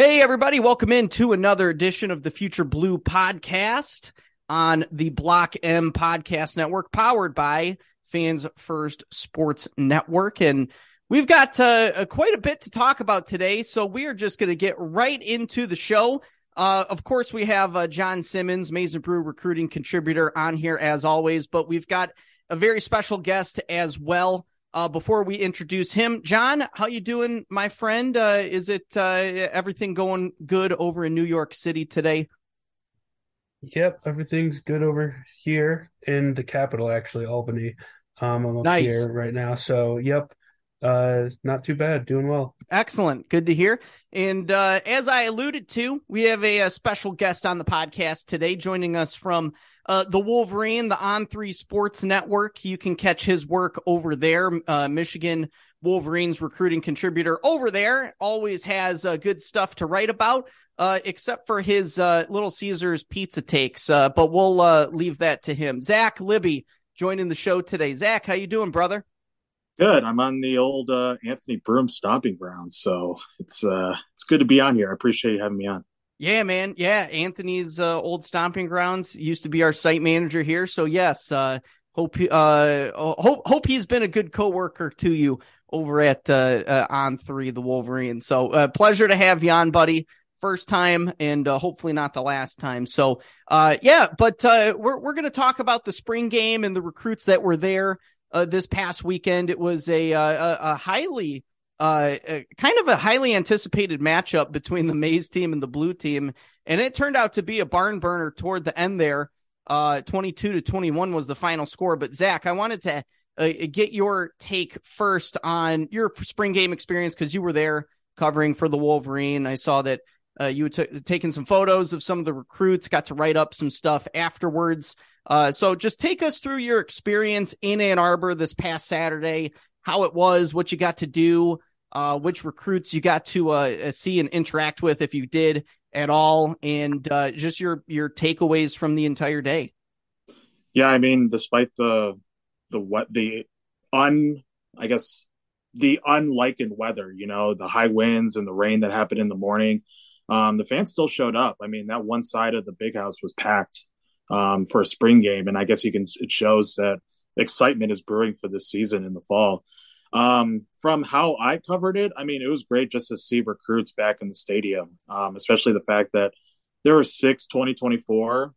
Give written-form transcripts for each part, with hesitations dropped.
Hey, everybody. Welcome in to another edition of the Future Blue Podcast on the Block M Podcast Network, powered by Fans First Sports Network. And we've got quite a bit to talk about today, so we are just going to get right into the show. Of course, we have John Simmons, Maize n Brew recruiting contributor on here as always, but we've got a very special guest as well. Before we introduce him, John, how you doing, my friend? Is it everything going good over in New York City today? Yep, everything's good over here in the capital, actually, Albany. I'm up here right now, so yep, not too bad, doing well. Excellent, good to hear. And as I alluded to, we have a special guest on the podcast today, joining us from The Wolverine, the On3 Sports Network. You can catch his work over there. Michigan Wolverines recruiting contributor over there always has good stuff to write about, except for his Little Caesars pizza takes. But we'll leave that to him. Zach Libby joining the show today. Zach, how you doing, brother? Good. I'm on the old Anthony Broom stomping ground, so it's good to be on here. I appreciate you having me on. Yeah, man. Yeah. Anthony's old stomping grounds, used to be our site manager here. So yes, hope he's been a good coworker to you over at On3, the Wolverine. So pleasure to have you on, buddy. First time and hopefully not the last time. So we're going to talk about the spring game and the recruits that were there this past weekend. It was a highly anticipated matchup between the Maize team and the Blue team, and it turned out to be a barn burner toward the end there. 22-21 was the final score. But Zach, I wanted to get your take first on your spring game experience, because you were there covering for the Wolverine. I saw that you had taken some photos of some of the recruits, got to write up some stuff afterwards. So just take us through your experience in Ann Arbor this past Saturday, how it was, what you got to do, which recruits you got to see and interact with, if you did at all, and just your takeaways from the entire day. Yeah, I mean, despite the unlikened weather, you know, the high winds and the rain that happened in the morning, the fans still showed up. I mean, that one side of the big house was packed for a spring game, and I guess it shows that excitement is brewing for this season in the fall. From how I covered it, I mean, it was great just to see recruits back in the stadium, especially the fact that there were 6 2024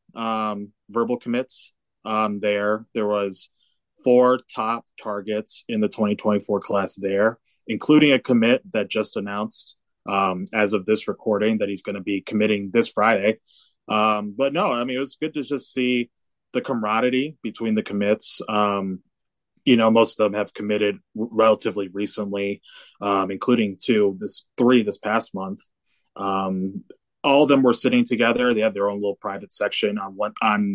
verbal commits there. There was 4 top targets in the 2024 class there, including a commit that just announced as of this recording that he's going to be committing this Friday. But no, I mean, it was good to just see the camaraderie between the commits. You know, most of them have committed relatively recently, including 3 this past month. All of them were sitting together. They have their own little private section on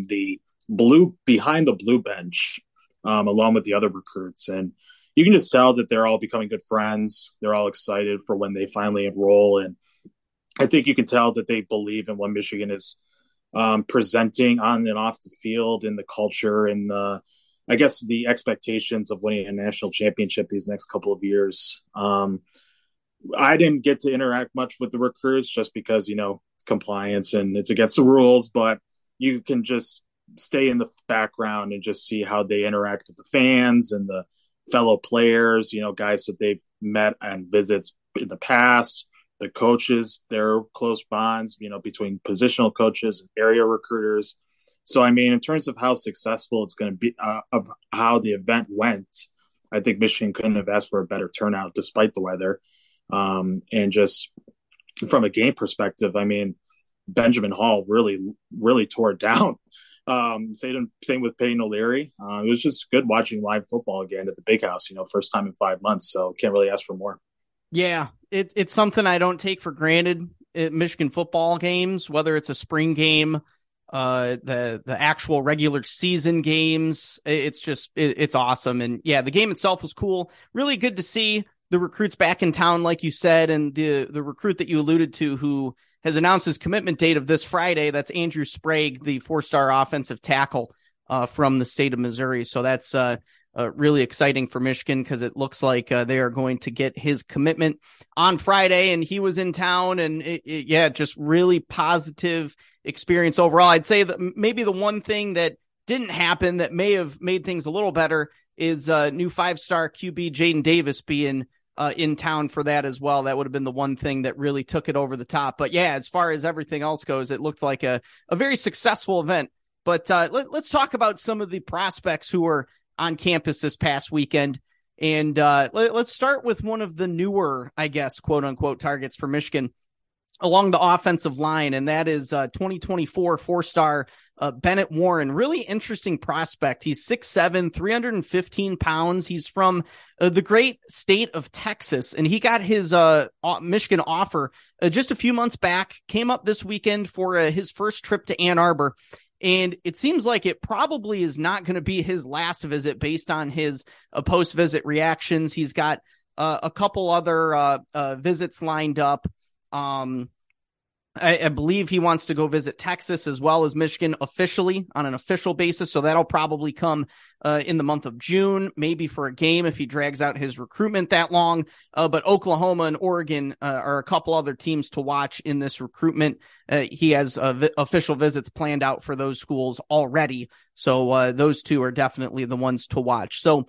the blue, behind the blue bench, along with the other recruits. And you can just tell that they're all becoming good friends. They're all excited for when they finally enroll. And I think you can tell that they believe in what Michigan is presenting on and off the field, in the culture, and I guess the expectations of winning a national championship these next couple of years. I didn't get to interact much with the recruits just because, you know, compliance and it's against the rules, but you can just stay in the background and just see how they interact with the fans and the fellow players, you know, guys that they've met on visits in the past. The coaches, their close bonds, you know, between positional coaches and area recruiters. So, I mean, in terms of how successful it's going to be, of how the event went, I think Michigan couldn't have asked for a better turnout despite the weather. And just from a game perspective, I mean, Benjamin Hall really tore it down. Same with Peyton O'Leary. It was just good watching live football again at the big house, you know, first time in 5 months. So can't really ask for more. Yeah, it's something I don't take for granted at Michigan football games, whether it's a spring game, the actual regular season games. It's awesome. And yeah, the game itself was cool. Really good to see the recruits back in town, like you said, and the recruit that you alluded to who has announced his commitment date of this Friday. That's Andrew Sprague, the 4-star offensive tackle from the state of Missouri. So that's really exciting for Michigan because it looks like they are going to get his commitment on Friday, and he was in town, and just really positive experience overall. I'd say that maybe the one thing that didn't happen that may have made things a little better is new 5-star QB Jadyn Davis being in town for that as well. That would have been the one thing that really took it over the top. But yeah, as far as everything else goes, it looked like a very successful event. But let's talk about some of the prospects who were on campus this past weekend. And let's start with one of the newer, I guess, quote unquote, targets for Michigan along the offensive line. And that is 2024 4-star Bennett Warren. Really interesting prospect. He's 6'7", 315 pounds. He's from the great state of Texas. And he got his Michigan offer just a few months back, came up this weekend for his first trip to Ann Arbor. And it seems like it probably is not going to be his last visit based on his post-visit reactions. He's got a couple other visits lined up. I believe he wants to go visit Texas as well as Michigan officially on an official basis. So that'll probably come in the month of June, maybe for a game if he drags out his recruitment that long. But Oklahoma and Oregon are a couple other teams to watch in this recruitment. He has official visits planned out for those schools already. So those two are definitely the ones to watch. So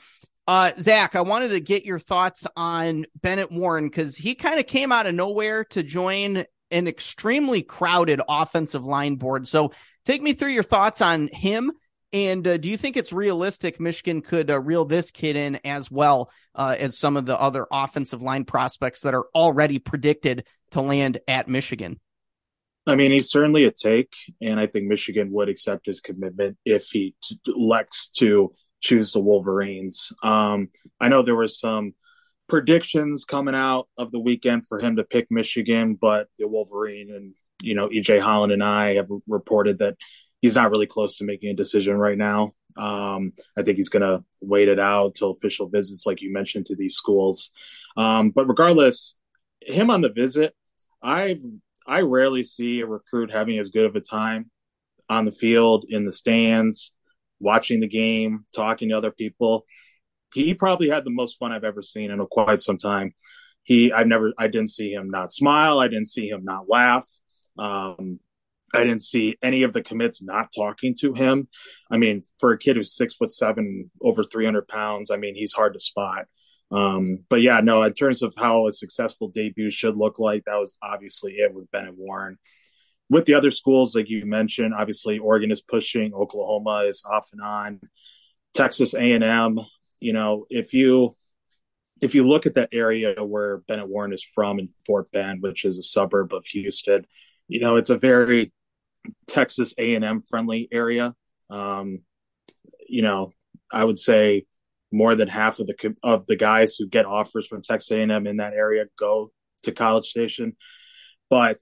Zach, I wanted to get your thoughts on Bennett Warren because he kind of came out of nowhere to join an extremely crowded offensive line board. So take me through your thoughts on him. And do you think it's realistic Michigan could reel this kid in as well as some of the other offensive line prospects that are already predicted to land at Michigan? I mean, he's certainly a take, and I think Michigan would accept his commitment if he elects to choose the Wolverines. I know there were some predictions coming out of the weekend for him to pick Michigan, but the Wolverine and, you know, EJ Holland and I have reported that he's not really close to making a decision right now. I think he's going to wait it out till official visits, like you mentioned, to these schools. But regardless, him on the visit, I rarely see a recruit having as good of a time on the field, in the stands, watching the game, talking to other people. He probably had the most fun I've ever seen in quite some time. I didn't see him not smile. I didn't see him not laugh. I didn't see any of the commits not talking to him. I mean, for a kid who's 6'7", over 300 pounds, I mean, he's hard to spot. But yeah, no, in terms of how a successful debut should look like, that was obviously it with Bennett Warren. With the other schools, like you mentioned, obviously Oregon is pushing, Oklahoma is off and on, Texas A&M. You know, if you look at that area where Bennett Warren is from in Fort Bend, which is a suburb of Houston, you know, it's a very Texas A&M friendly area. You know, I would say more than half of the guys who get offers from Texas A&M in that area go to College Station. But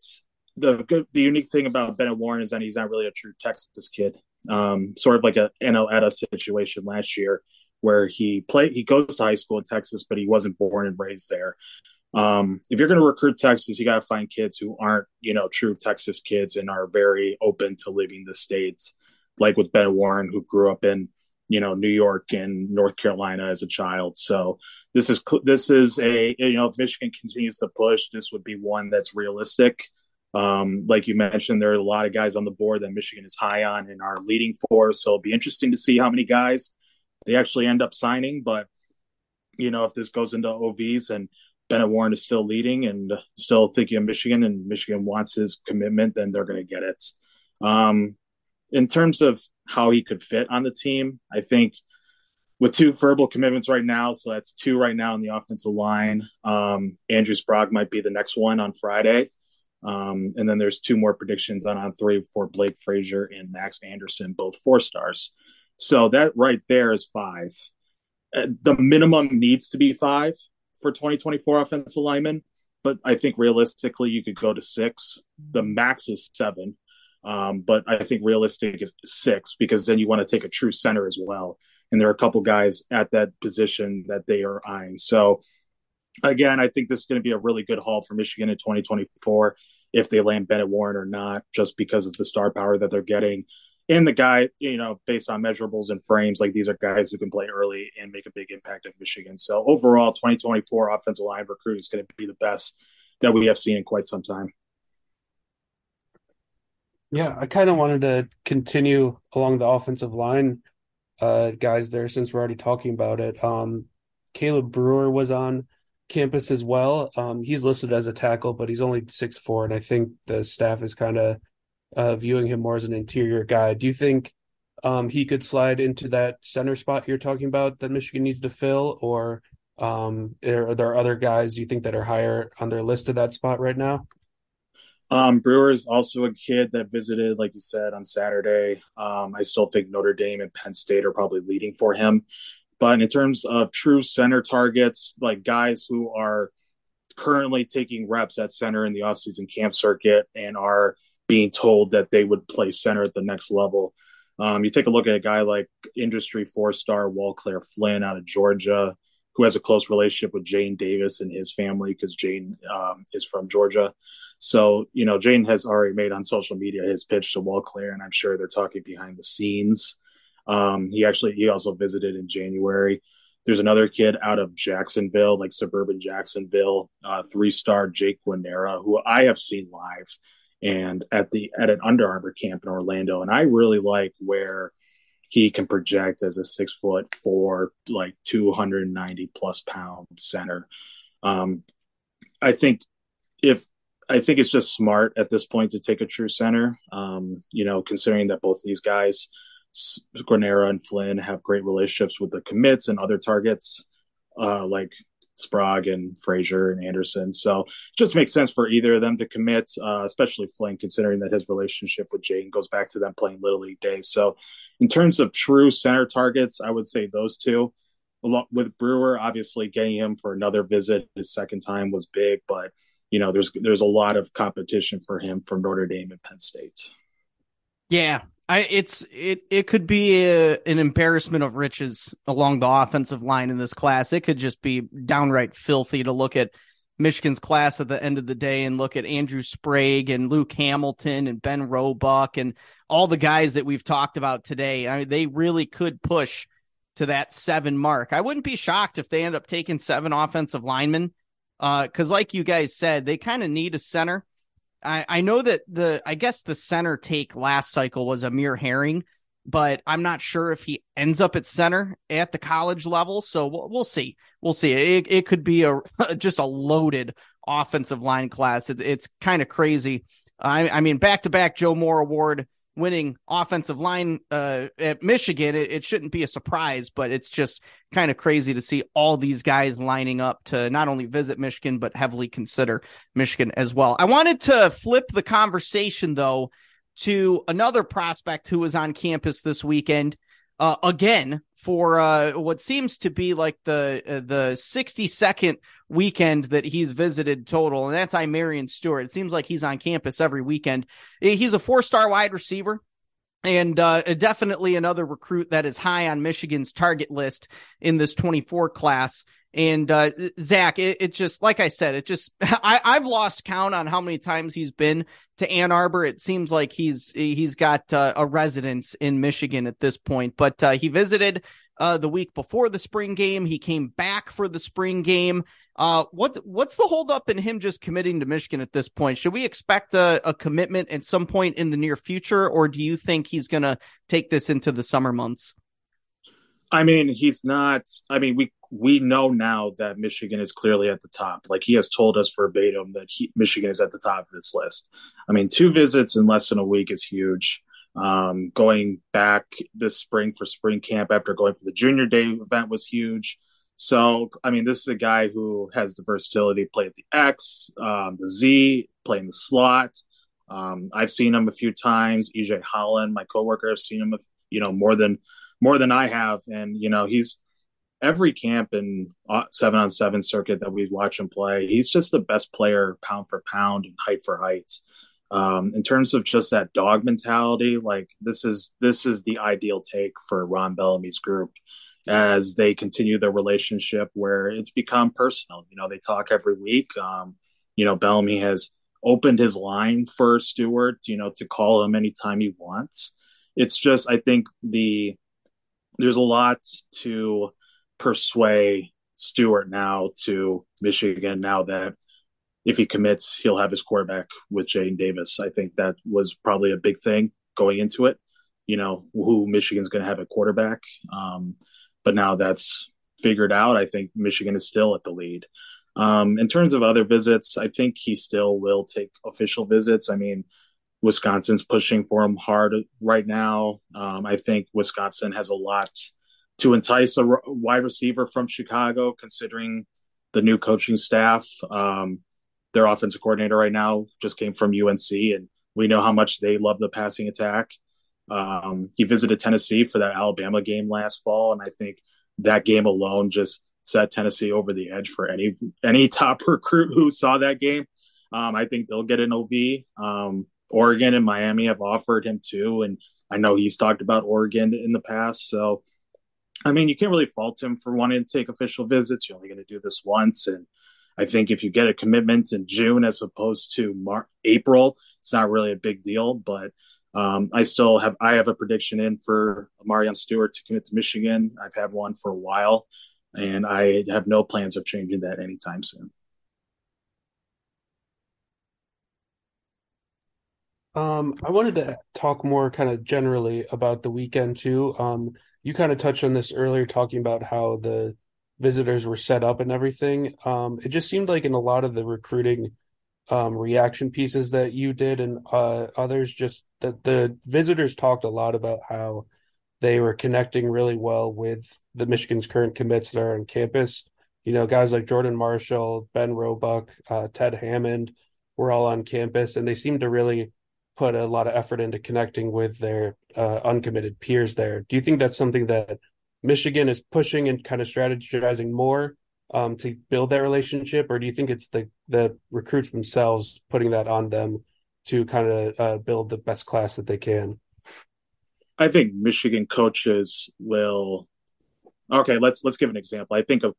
the unique thing about Bennett Warren is that he's not really a true Texas kid. Sort of like an Eletta situation last year, where he goes to high school in Texas, but he wasn't born and raised there. If you're going to recruit Texas, you got to find kids who aren't, you know, true Texas kids and are very open to leaving the states, like with Ben Warren, who grew up in, you know, New York and North Carolina as a child. So this is a, you know, if Michigan continues to push, this would be one that's realistic. Like you mentioned, there are a lot of guys on the board that Michigan is high on and are leading for. So it'll be interesting to see how many guys they actually end up signing. But, you know, if this goes into OVs and Bennett Warren is still leading and still thinking of Michigan and Michigan wants his commitment, then they're going to get it. In terms of how he could fit on the team, I think with two verbal commitments right now, so that's two right now on the offensive line. Andrew Sprague might be the next one on Friday. And then there's two more predictions on 3 for Blake Frazier and Max Anderson, both 4-stars. So that right there is 5. The minimum needs to be 5 for 2024 offensive linemen. but I think realistically you could go to 6. The max is 7. But I think realistic is 6, because then you want to take a true center as well. And there are a couple guys at that position that they are eyeing. So again, I think this is going to be a really good haul for Michigan in 2024 if they land Bennett Warren or not, just because of the star power that they're getting. And the guy, you know, based on measurables and frames, like these are guys who can play early and make a big impact at Michigan. So overall, 2024 offensive line recruiting is going to be the best that we have seen in quite some time. Yeah, I kind of wanted to continue along the offensive line guys there, since we're already talking about it. Caleb Brewer was on campus as well. He's listed as a tackle, but he's only 6'4", and I think the staff is kind of viewing him more as an interior guy. Do you think he could slide into that center spot you're talking about that Michigan needs to fill, or are there other guys you think that are higher on their list of that spot right now? Brewer is also a kid that visited, like you said, on Saturday. I still think Notre Dame and Penn State are probably leading for him. But in terms of true center targets, like guys who are currently taking reps at center in the offseason camp circuit and are being told that they would play center at the next level. You take a look at a guy like industry 4-star Walclair Flynn out of Georgia, who has a close relationship with Jane Davis and his family, because Jane is from Georgia. So, you know, Jane has already made on social media his pitch to Walclair, and I'm sure they're talking behind the scenes. He also visited in January. There's another kid out of Jacksonville, like suburban Jacksonville, 3-star Jake Guinera, who I have seen live and at an Under Armour camp in Orlando. And I really like where he can project as a 6'4", like 290 plus pound center. I think it's just smart at this point to take a true center, you know, considering that both of these guys, Guinera and Flynn, have great relationships with the commits and other targets like Sprague and Frazier and Anderson. So it just makes sense for either of them to commit, especially Flynn, considering that his relationship with Jayden goes back to them playing Little League days. So in terms of true center targets, I would say those two. Along with Brewer, obviously getting him for another visit, his second time, was big, but you know, there's a lot of competition for him from Notre Dame and Penn State. Yeah, it could be an embarrassment of riches along the offensive line in this class. It could just be downright filthy to look at Michigan's class at the end of the day and look at Andrew Sprague and Luke Hamilton and Ben Roebuck and all the guys that we've talked about today. I mean, they really could push to that 7 mark. I wouldn't be shocked if they end up taking 7 offensive linemen. Because like you guys said, they kind of need a center. I know that the center take last cycle was Amir Herring, but I'm not sure if he ends up at center at the college level. So we'll see. We'll see. It could be just a loaded offensive line class. It's kind of crazy. I mean, back-to-back Joe Moore Award winning offensive line at Michigan. It shouldn't be a surprise, but it's just kind of crazy to see all these guys lining up to not only visit Michigan, but heavily consider Michigan as well. I wanted to flip the conversation, though, to another prospect who was on campus this weekend, again, for what seems to be like the 62nd weekend that he's visited total, and that's I'Marion Stewart. It seems like he's on campus every weekend. He's a 4-star wide receiver, and definitely another recruit that is high on Michigan's target list in this 24 class. And Zach, I've lost count on how many times he's been to Ann Arbor. It seems like he's got a residence in Michigan at this point, but he visited the week before the spring game. He came back for the spring game. What's the holdup in him just committing to Michigan at this point? Should we expect a commitment at some point in the near future, or do you think he's going to take this into the summer months? I mean, he's not. I mean, we know now that Michigan is clearly at the top. Like, he has told us verbatim that Michigan is at the top of this list. I mean, 2 visits in less than a week is huge. Going back this spring for spring camp after going for the junior day event was huge. So, I mean, this is a guy who has the versatility to play at the X, the Z, playing the slot. I've seen him a few times. EJ Holland, my coworker, has seen him, more than I have. And, you know, he's every camp and 7-on-7 circuit that we've watched him play, he's just the best player pound for pound and height for height. In terms of just that dog mentality, like this is the ideal take for Ron Bellamy's group as they continue their relationship where it's become personal. You know, they talk every week. Bellamy has opened his line for Stewart, to call him anytime he wants. It's just, I think there's a lot to persuade Stewart now to Michigan now that if he commits, he'll have his quarterback with Jadyn Davis. I think that was probably a big thing going into it, who Michigan's going to have at quarterback. But now that's figured out. I think Michigan is still at the lead. In terms of other visits, I think he still will take official visits. I mean, Wisconsin's pushing for him hard right now. I think Wisconsin has a lot to entice a wide receiver from Chicago, considering the new coaching staff. Their offensive coordinator right now just came from UNC, and we know how much they love the passing attack. He visited Tennessee for that Alabama game last fall, and I think that game alone just set Tennessee over the edge for any top recruit who saw that game. I think they'll get an OV. Oregon and Miami have offered him too, and I know he's talked about Oregon in the past. So, I mean, you can't really fault him for wanting to take official visits. You're only going to do this once, and I think if you get a commitment in June as opposed to April, it's not really a big deal. But I have a prediction in for I'Marion Stewart to commit to Michigan. I've had one for a while, and I have no plans of changing that anytime soon. I wanted to talk more kind of generally about the weekend too. You kind of touched on this earlier, talking about how the visitors were set up and everything. It just seemed like in a lot of the recruiting reaction pieces that you did and others, just that the visitors talked a lot about how they were connecting really well with the Michigan's current commits that are on campus. Guys like Jordan Marshall, Ben Roebuck, Ted Hammond were all on campus, and they seemed to really put a lot of effort into connecting with their uncommitted peers there. Do you think that's something that Michigan is pushing and kind of strategizing more to build that relationship? Or do you think it's the recruits themselves putting that on them to kind of build the best class that they can? I think Michigan coaches will – okay, let's give an example. I think a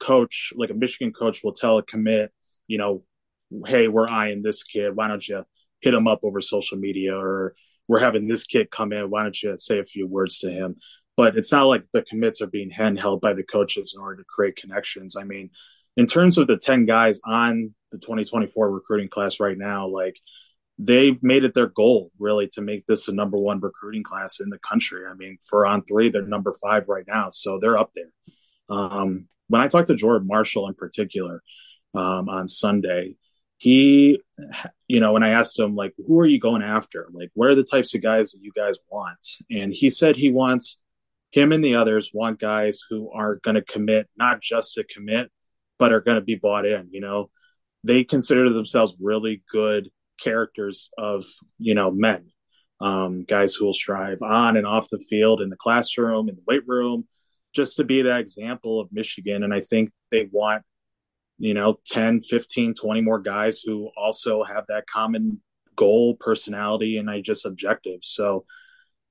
Michigan coach will tell a commit, hey, we're eyeing this kid. Why don't you hit him up over social media? Or we're having this kid come in. Why don't you say a few words to him? But it's not like the commits are being handheld by the coaches in order to create connections. I mean, in terms of the 10 guys on the 2024 recruiting class right now, like they've made it their goal really to make this the number one recruiting class in the country. I mean, for On3, they're number 5 right now, so they're up there. When I talked to Jordan Marshall in particular on Sunday, he, when I asked him, like, who are you going after? Like, what are the types of guys that you guys want? And he said he wants – him and the others want guys who are going to commit, not just to commit, but are going to be bought in. They consider themselves really good characters of, men, guys who will strive on and off the field, in the classroom, in the weight room, just to be that example of Michigan. And I think they want, 10, 15, 20 more guys who also have that common goal, personality, and just objectives. So,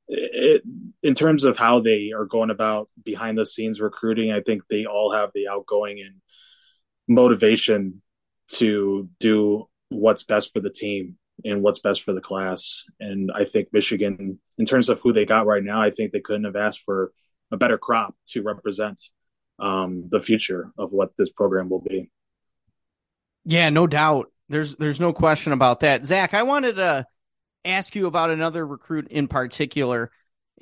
in terms of how they are going about behind the scenes recruiting, I think they all have the outgoing and motivation to do what's best for the team and what's best for the class. And I think Michigan, in terms of who they got right now, I think they couldn't have asked for a better crop to represent the future of what this program will be. Yeah, no doubt. There's no question about that. Zach, I wanted to ask you about another recruit in particular,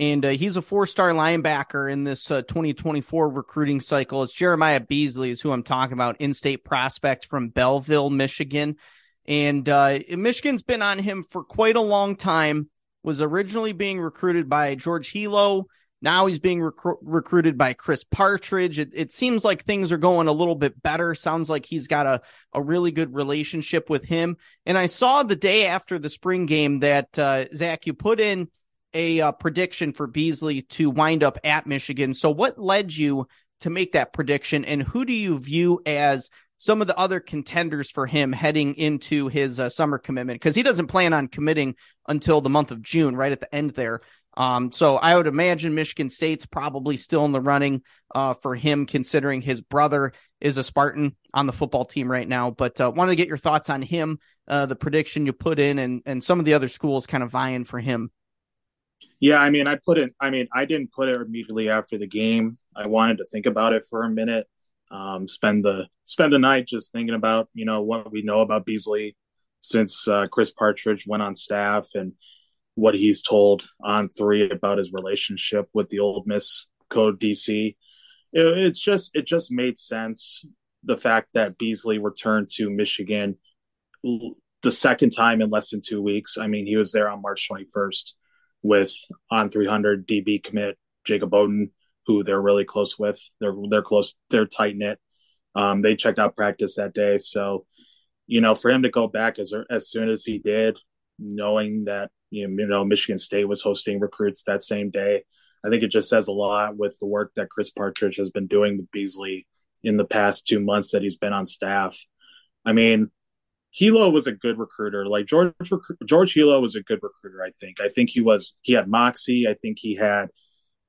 and he's a 4-star linebacker in this 2024 recruiting cycle. It's Jeremiah Beasley is who I'm talking about, in-state prospect from Belleville, Michigan, and Michigan's been on him for quite a long time. Was originally being recruited by George Helow. Now he's being recruited by Chris Partridge. It seems like things are going a little bit better. Sounds like he's got a really good relationship with him. And I saw the day after the spring game that, Zach, you put in a prediction for Beasley to wind up at Michigan. So what led you to make that prediction? And who do you view as some of the other contenders for him heading into his summer commitment? Because he doesn't plan on committing until the month of June, right at the end there. So I would imagine Michigan State's probably still in the running for him, considering his brother is a Spartan on the football team right now. But wanted to get your thoughts on him, the prediction you put in, and some of the other schools kind of vying for him. Yeah, I mean, I didn't put it immediately after the game. I wanted to think about it for a minute, spend the night just thinking about, you know, what we know about Beasley since Chris Partridge went on staff and what he's told On3 about his relationship with the Ole Miss code DC. It just made sense. The fact that Beasley returned to Michigan the second time in less than 2 weeks. I mean, he was there on March 21st with On300 DB commit Jacob Bowden, who they're really close with. They're close. They're tight knit. They checked out practice that day. So, you know, for him to go back as soon as he did, knowing that, you know, Michigan State was hosting recruits that same day, I think it just says a lot with the work that Chris Partridge has been doing with Beasley in the past 2 months that he's been on staff. I mean, Helow was a good recruiter. Like George Helow was a good recruiter. I think he had moxie. I think he had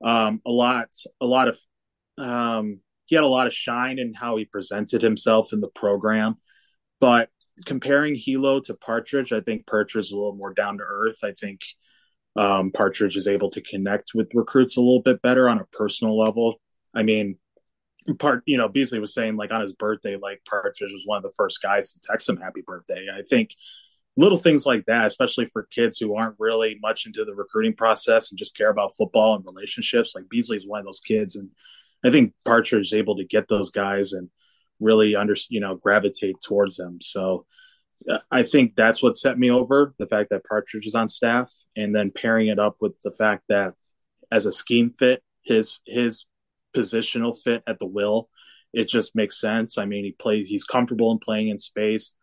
a lot of shine in how he presented himself in the program. But comparing Helow to Partridge, I think Partridge is a little more down to earth. I think Partridge is able to connect with recruits a little bit better on a personal level. I mean, Beasley was saying, like, on his birthday, like, Partridge was one of the first guys to text him happy birthday. I think little things like that, especially for kids who aren't really much into the recruiting process and just care about football and relationships, like Beasley is one of those kids. And I think Partridge is able to get those guys and really gravitate towards them. So I think that's what set me over, the fact that Partridge is on staff, and then pairing it up with the fact that as a scheme fit, his positional fit at the will, it just makes sense. I mean, he's comfortable in playing in space,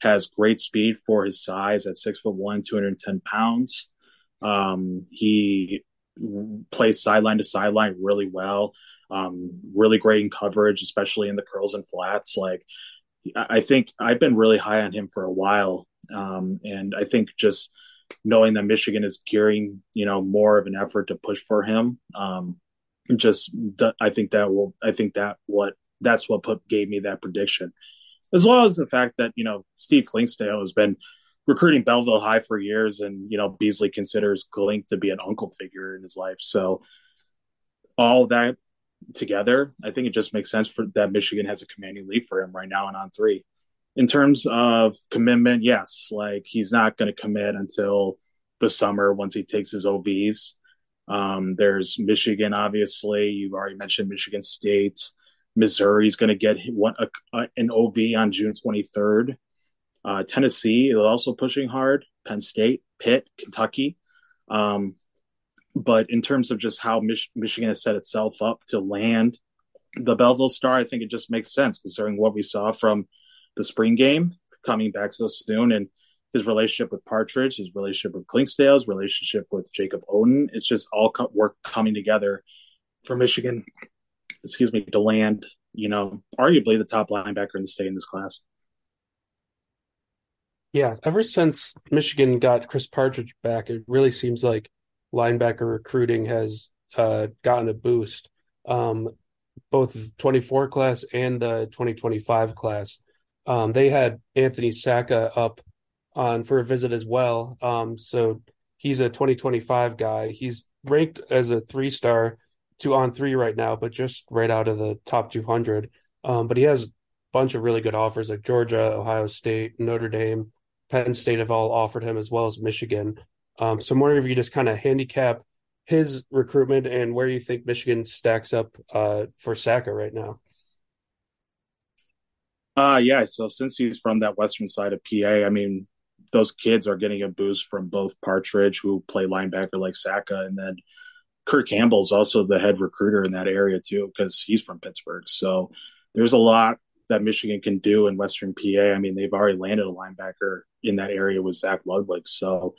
has great speed for his size at 6'1", 210 pounds. He plays sideline to sideline really well. Really great in coverage, especially in the curls and flats. Like, I think I've been really high on him for a while. And I think just knowing that Michigan is gearing, more of an effort to push for him. That's what gave me that prediction, as well as the fact that, Steve Clinkscale has been recruiting Belleville High for years. And, Beasley considers Clink to be an uncle figure in his life. So all that together, I think it just makes sense for that Michigan has a commanding lead for him right now and On3. In terms of commitment, yes, like, he's not going to commit until the summer once he takes his OVs. There's Michigan, obviously. You've already mentioned Michigan State. Missouri's going to get an OV on June 23rd. Tennessee is also pushing hard. Penn State, Pitt, Kentucky. But in terms of just how Michigan has set itself up to land the Belleville Star, I think it just makes sense considering what we saw from the spring game coming back so soon, and his relationship with Partridge, his relationship with Clinksdale, his relationship with Jacob Oden. It's just all work coming together for Michigan, to land, arguably the top linebacker in the state in this class. Yeah, ever since Michigan got Chris Partridge back, it really seems like linebacker recruiting has gotten a boost, both the 24 class and the 2025 class. They had Anthony Sacca up on for a visit as well. So he's a 2025 guy. He's ranked as a 3-star to On3 right now, but just right out of the top 200. But he has a bunch of really good offers, like Georgia, Ohio State, Notre Dame, Penn State have all offered him, as well as Michigan. So I'm wondering if you just kind of handicap his recruitment and where you think Michigan stacks up for Sacca right now. Yeah, so since he's from that western side of PA, I mean, those kids are getting a boost from both Partridge, who play linebacker like Sacca, and then Kirk Campbell's also the head recruiter in that area too, because he's from Pittsburgh. So there's a lot that Michigan can do in western PA. I mean, they've already landed a linebacker in that area with Zach Ludwig. So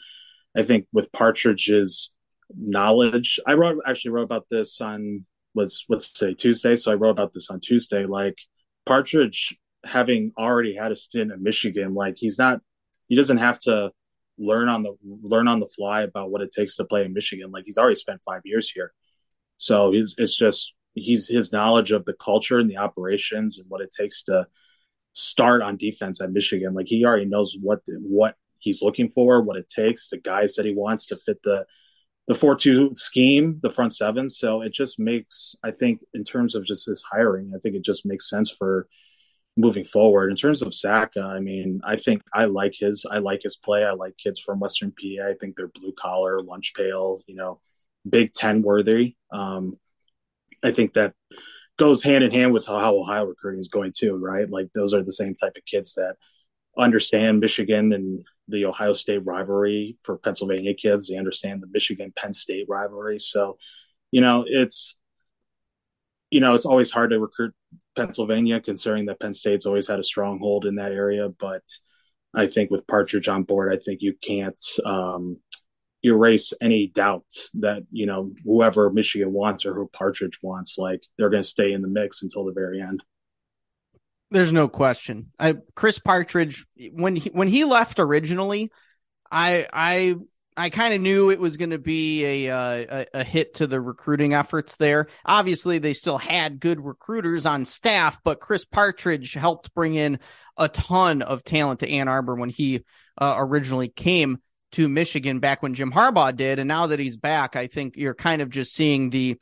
I think with Partridge's knowledge, I wrote about this on was, let's say, Tuesday. So I wrote about this on Tuesday. Like, Partridge, having already had a stint at Michigan, like, he doesn't have to learn on the fly about what it takes to play in Michigan. Like, he's already spent 5 years here. So his knowledge of the culture and the operations and what it takes to start on defense at Michigan. Like, he already knows what he's looking for, what it takes, the guys that he wants to fit the 4-2 scheme, the front seven. So it just makes, I think, in terms of just his hiring, I think it just makes sense for moving forward. In terms of Zach, I mean, I think I like his play. I like kids from Western PA. I think they're blue collar, lunch pail, Big Ten worthy. I think that goes hand in hand with how Ohio recruiting is going too, right? Like, those are the same type of kids that understand Michigan and the Ohio State rivalry. For Pennsylvania kids, they understand the Michigan-Penn State rivalry. So, it's always hard to recruit Pennsylvania, considering that Penn State's always had a stronghold in that area. But I think with Partridge on board, I think you can't erase any doubt that, whoever Michigan wants or who Partridge wants, like, they're going to stay in the mix until the very end. There's no question. Chris Partridge, when he left originally, I kind of knew it was going to be a hit to the recruiting efforts there. Obviously, they still had good recruiters on staff, but Chris Partridge helped bring in a ton of talent to Ann Arbor when he originally came to Michigan back when Jim Harbaugh did. And now that he's back, I think you're kind of just seeing the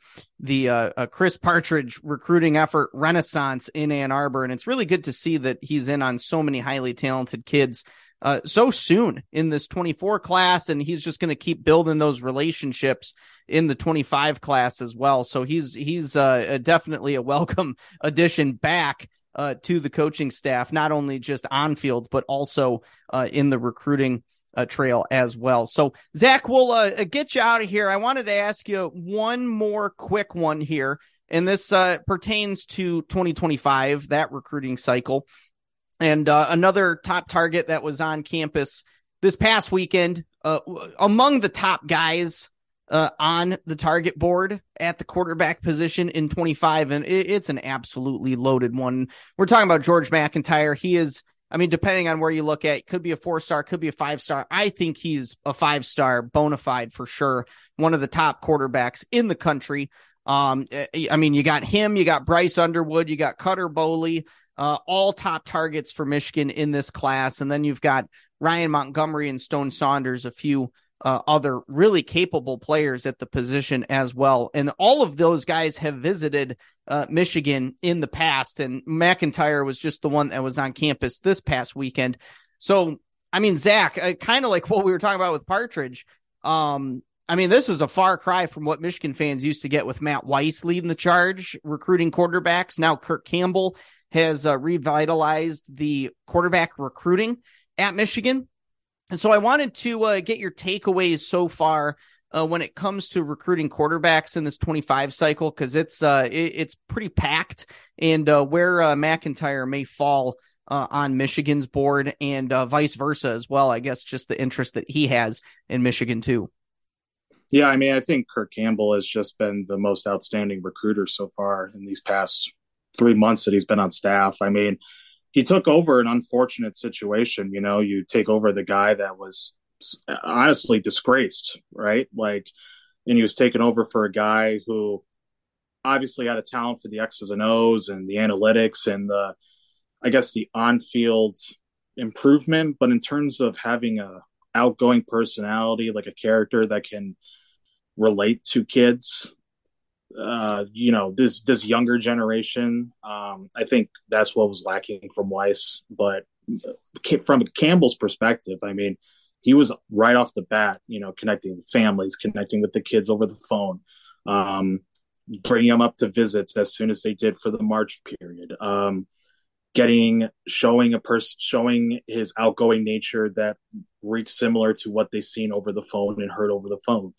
Chris Partridge recruiting effort renaissance in Ann Arbor. And it's really good to see that he's in on so many highly talented kids so soon in this 24 class, and he's just going to keep building those relationships in the 25 class as well. So he's definitely a welcome addition back to the coaching staff, not only just on field, but also in the recruiting trail as well. So Zach, we'll get you out of here. I wanted to ask you one more quick one here, and this pertains to 2025, that recruiting cycle. And another top target that was on campus this past weekend, among the top guys on the target board at the quarterback position in 25, and it's an absolutely loaded one. We're talking about George MacIntyre. He is, I mean, depending on where you look at, could be a 4-star, could be a 5-star. I think he's a 5-star, bona fide for sure. One of the top quarterbacks in the country. I mean, you got him, you got Bryce Underwood, you got Cutter Boley. All top targets for Michigan in this class. And then you've got Ryan Montgomery and Stone Saunders, a few other really capable players at the position as well. And all of those guys have visited Michigan in the past, and MacIntyre was just the one that was on campus this past weekend. So, I mean, Zach, kind of like what we were talking about with Partridge, I mean, this is a far cry from what Michigan fans used to get with Matt Weiss leading the charge, recruiting quarterbacks. Now Kirk Campbell has revitalized the quarterback recruiting at Michigan. And so I wanted to get your takeaways so far when it comes to recruiting quarterbacks in this 25 cycle, because it's pretty packed, and where MacIntyre may fall on Michigan's board, and vice versa as well, I guess, just the interest that he has in Michigan too. Yeah, I mean, I think Kirk Campbell has just been the most outstanding recruiter so far in these past 3 months that he's been on staff. I mean, he took over an unfortunate situation. You take over the guy that was honestly disgraced, right? Like, and he was taken over for a guy who obviously had a talent for the X's and O's and the analytics and the, I guess, the on-field improvement. But in terms of having a outgoing personality, like a character that can relate to kids, this younger generation, I think that's what was lacking from Weiss. But from Campbell's perspective, I mean, he was right off the bat, connecting with families, connecting with the kids over the phone, bringing them up to visits as soon as they did for the March period, showing his outgoing nature that reeks similar to what they've seen over the phone and heard over the phone.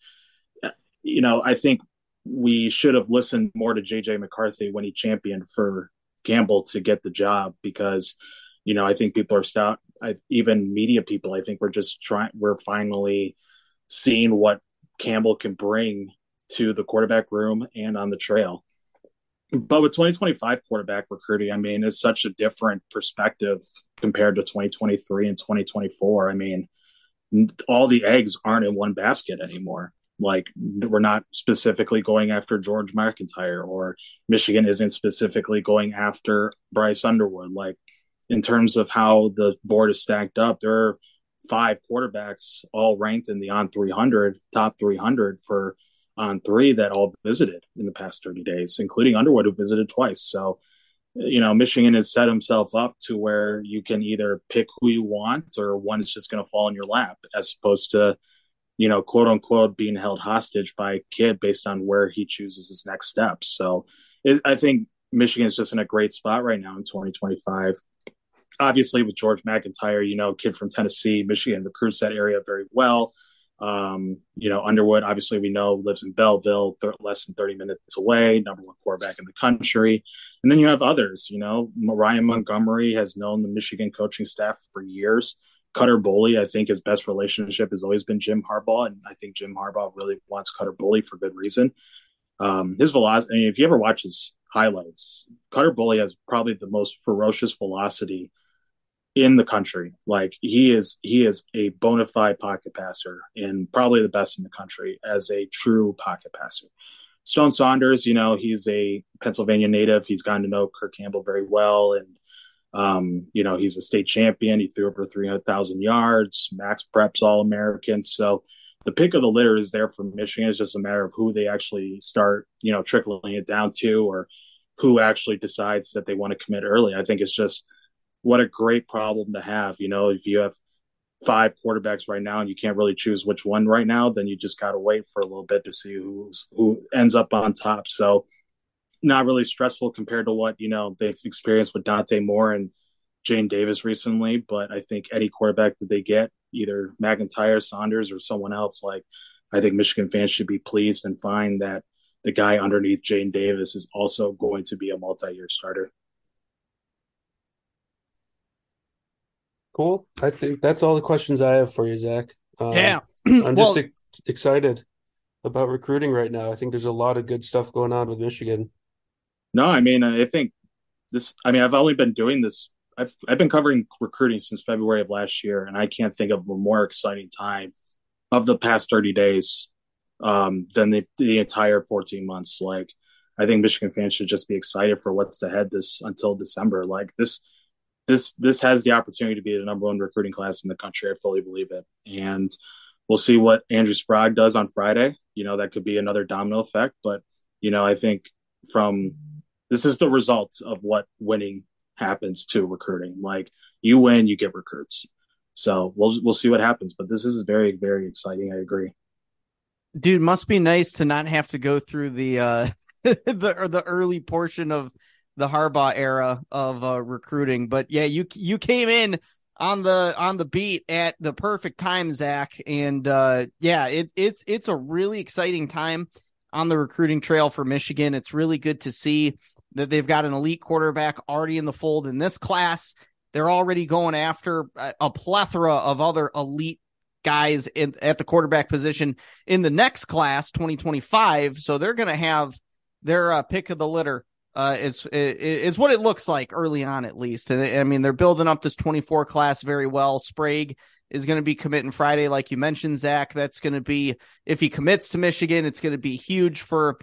I think we should have listened more to J.J. McCarthy when he championed for Campbell to get the job, because, I think people are stopped. Even media people, I think we're finally seeing what Campbell can bring to the quarterback room and on the trail. But with 2025 quarterback recruiting, I mean, it's such a different perspective compared to 2023 and 2024. I mean, all the eggs aren't in one basket anymore. Like, we're not specifically going after George MacIntyre, or Michigan isn't specifically going after Bryce Underwood. Like, in terms of how the board is stacked up, there are five quarterbacks all ranked in the On300, top 300 for On3 that all visited in the past 30 days, including Underwood, who visited twice. So, you know, Michigan has set himself up to where you can either pick who you want, or one is just going to fall in your lap, as opposed to, you know, quote unquote, being held hostage by a kid based on where he chooses his next steps. So I think Michigan is just in a great spot right now in 2025. Obviously, with George MacIntyre, you know, kid from Tennessee, Michigan recruits that area very well. You know, Underwood, obviously, we know lives in Belleville, less than 30 minutes away, number one quarterback in the country. And then you have others, you know, Ryan Montgomery has known the Michigan coaching staff for years. Cutter Boley, I think his best relationship has always been Jim Harbaugh, and I think Jim Harbaugh really wants Cutter Boley for good reason. His velocity, I mean, if you ever watch his highlights, Cutter Boley has probably the most ferocious velocity in the country. Like, he is a bona fide pocket passer, and probably the best in the country as a true pocket passer. Stone Saunders, you know, he's a Pennsylvania native. He's gotten to know Kirk Campbell very well, and you know, he's a state champion. He threw over 300,000 yards. Max Preps All-American. So the pick of the litter is there for Michigan. It's just a matter of who they actually start, you know, trickling it down to, or who actually decides that they want to commit early. I think it's just, what a great problem to have. You know, if you have five quarterbacks right now and you can't really choose which one right now, then you just got to wait for a little bit to see who ends up on top. So not really stressful compared to what, you know, they've experienced with Dante Moore and Jane Davis recently. But I think any quarterback that they get, either McIntyre, Saunders, or someone else, like, I think Michigan fans should be pleased and find that the guy underneath Jane Davis is also going to be a multi-year starter. Cool. I think that's all the questions I have for you, Zach. I'm just excited about recruiting right now. I think there's a lot of good stuff going on with Michigan. No, I mean, I think this, I mean, I've only been doing this. I've been covering recruiting since February of last year, and I can't think of a more exciting time of the past 30 days than the entire 14 months. Like, I think Michigan fans should just be excited for what's ahead this until December. Like, this has the opportunity to be the number one recruiting class in the country. I fully believe it. And we'll see what Andrew Sprague does on Friday. You know, that could be another domino effect. But, you know, I think this is the result of what winning happens to recruiting. Like, you win, you get recruits. So we'll see what happens. But this is very, very exciting. I agree. Dude, must be nice to not have to go through the early portion of the Harbaugh era of recruiting. But yeah, you came in on the beat at the perfect time, Zach. And yeah, it's a really exciting time on the recruiting trail for Michigan. It's really good to see that they've got an elite quarterback already in the fold in this class. They're already going after a plethora of other elite guys at the quarterback position in the next class, 2025. So they're going to have their pick of the litter. It's what it looks like early on, at least. And I mean, they're building up this 24 class very well. Sprague is going to be committing Friday, like you mentioned, Zach. That's going to be, if he commits to Michigan, it's going to be huge for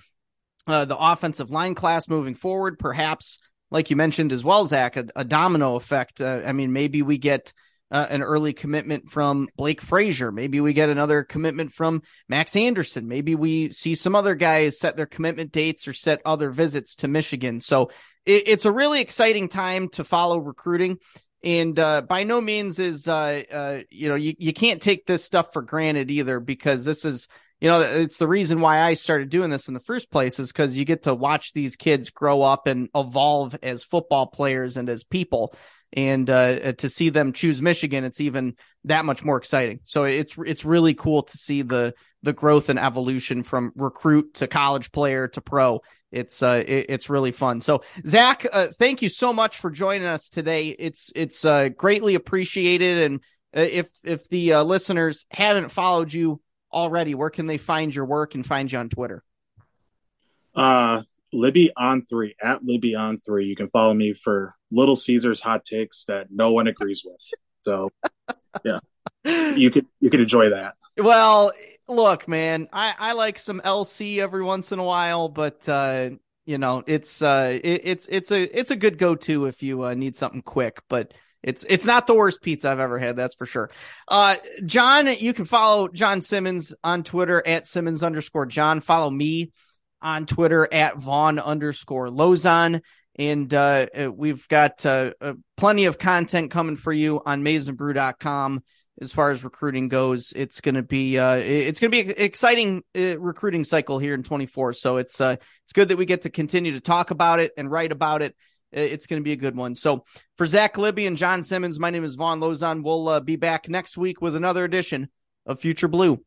the offensive line class moving forward. Perhaps, like you mentioned as well, Zach, a domino effect. I mean, maybe we get an early commitment from Blake Frazier. Maybe we get another commitment from Max Anderson. Maybe we see some other guys set their commitment dates or set other visits to Michigan. So it's a really exciting time to follow recruiting. And by no means is, you know, you can't take this stuff for granted either, because this is, you know, it's the reason why I started doing this in the first place, is because you get to watch these kids grow up and evolve as football players and as people. And to see them choose Michigan, it's even that much more exciting. So it's really cool to see the growth and evolution from recruit to college player to pro. It's really fun. So Zach, thank you so much for joining us today. It's greatly appreciated. And if the listeners haven't followed you already, where can they find your work and find you on Twitter? Libby On3, at Libby On3. You can follow me for Little Caesar's hot takes that no one agrees with. So, yeah, you could enjoy that. Well, look, man, I like some LC every once in a while, but you know, it's a good go-to if you need something quick, but it's not the worst pizza I've ever had. That's for sure. John, you can follow John Simmons on Twitter at Simmons_John. Follow me on Twitter at Vaughn_Lozon. And we've got plenty of content coming for you on maizeandbrew.com. As far as recruiting goes, it's going to be an exciting recruiting cycle here in 24. So it's good that we get to continue to talk about it and write about it. It's going to be a good one. So for Zach Libby and John Simmons, my name is Vaughn Lozon. We'll be back next week with another edition of Future Blue.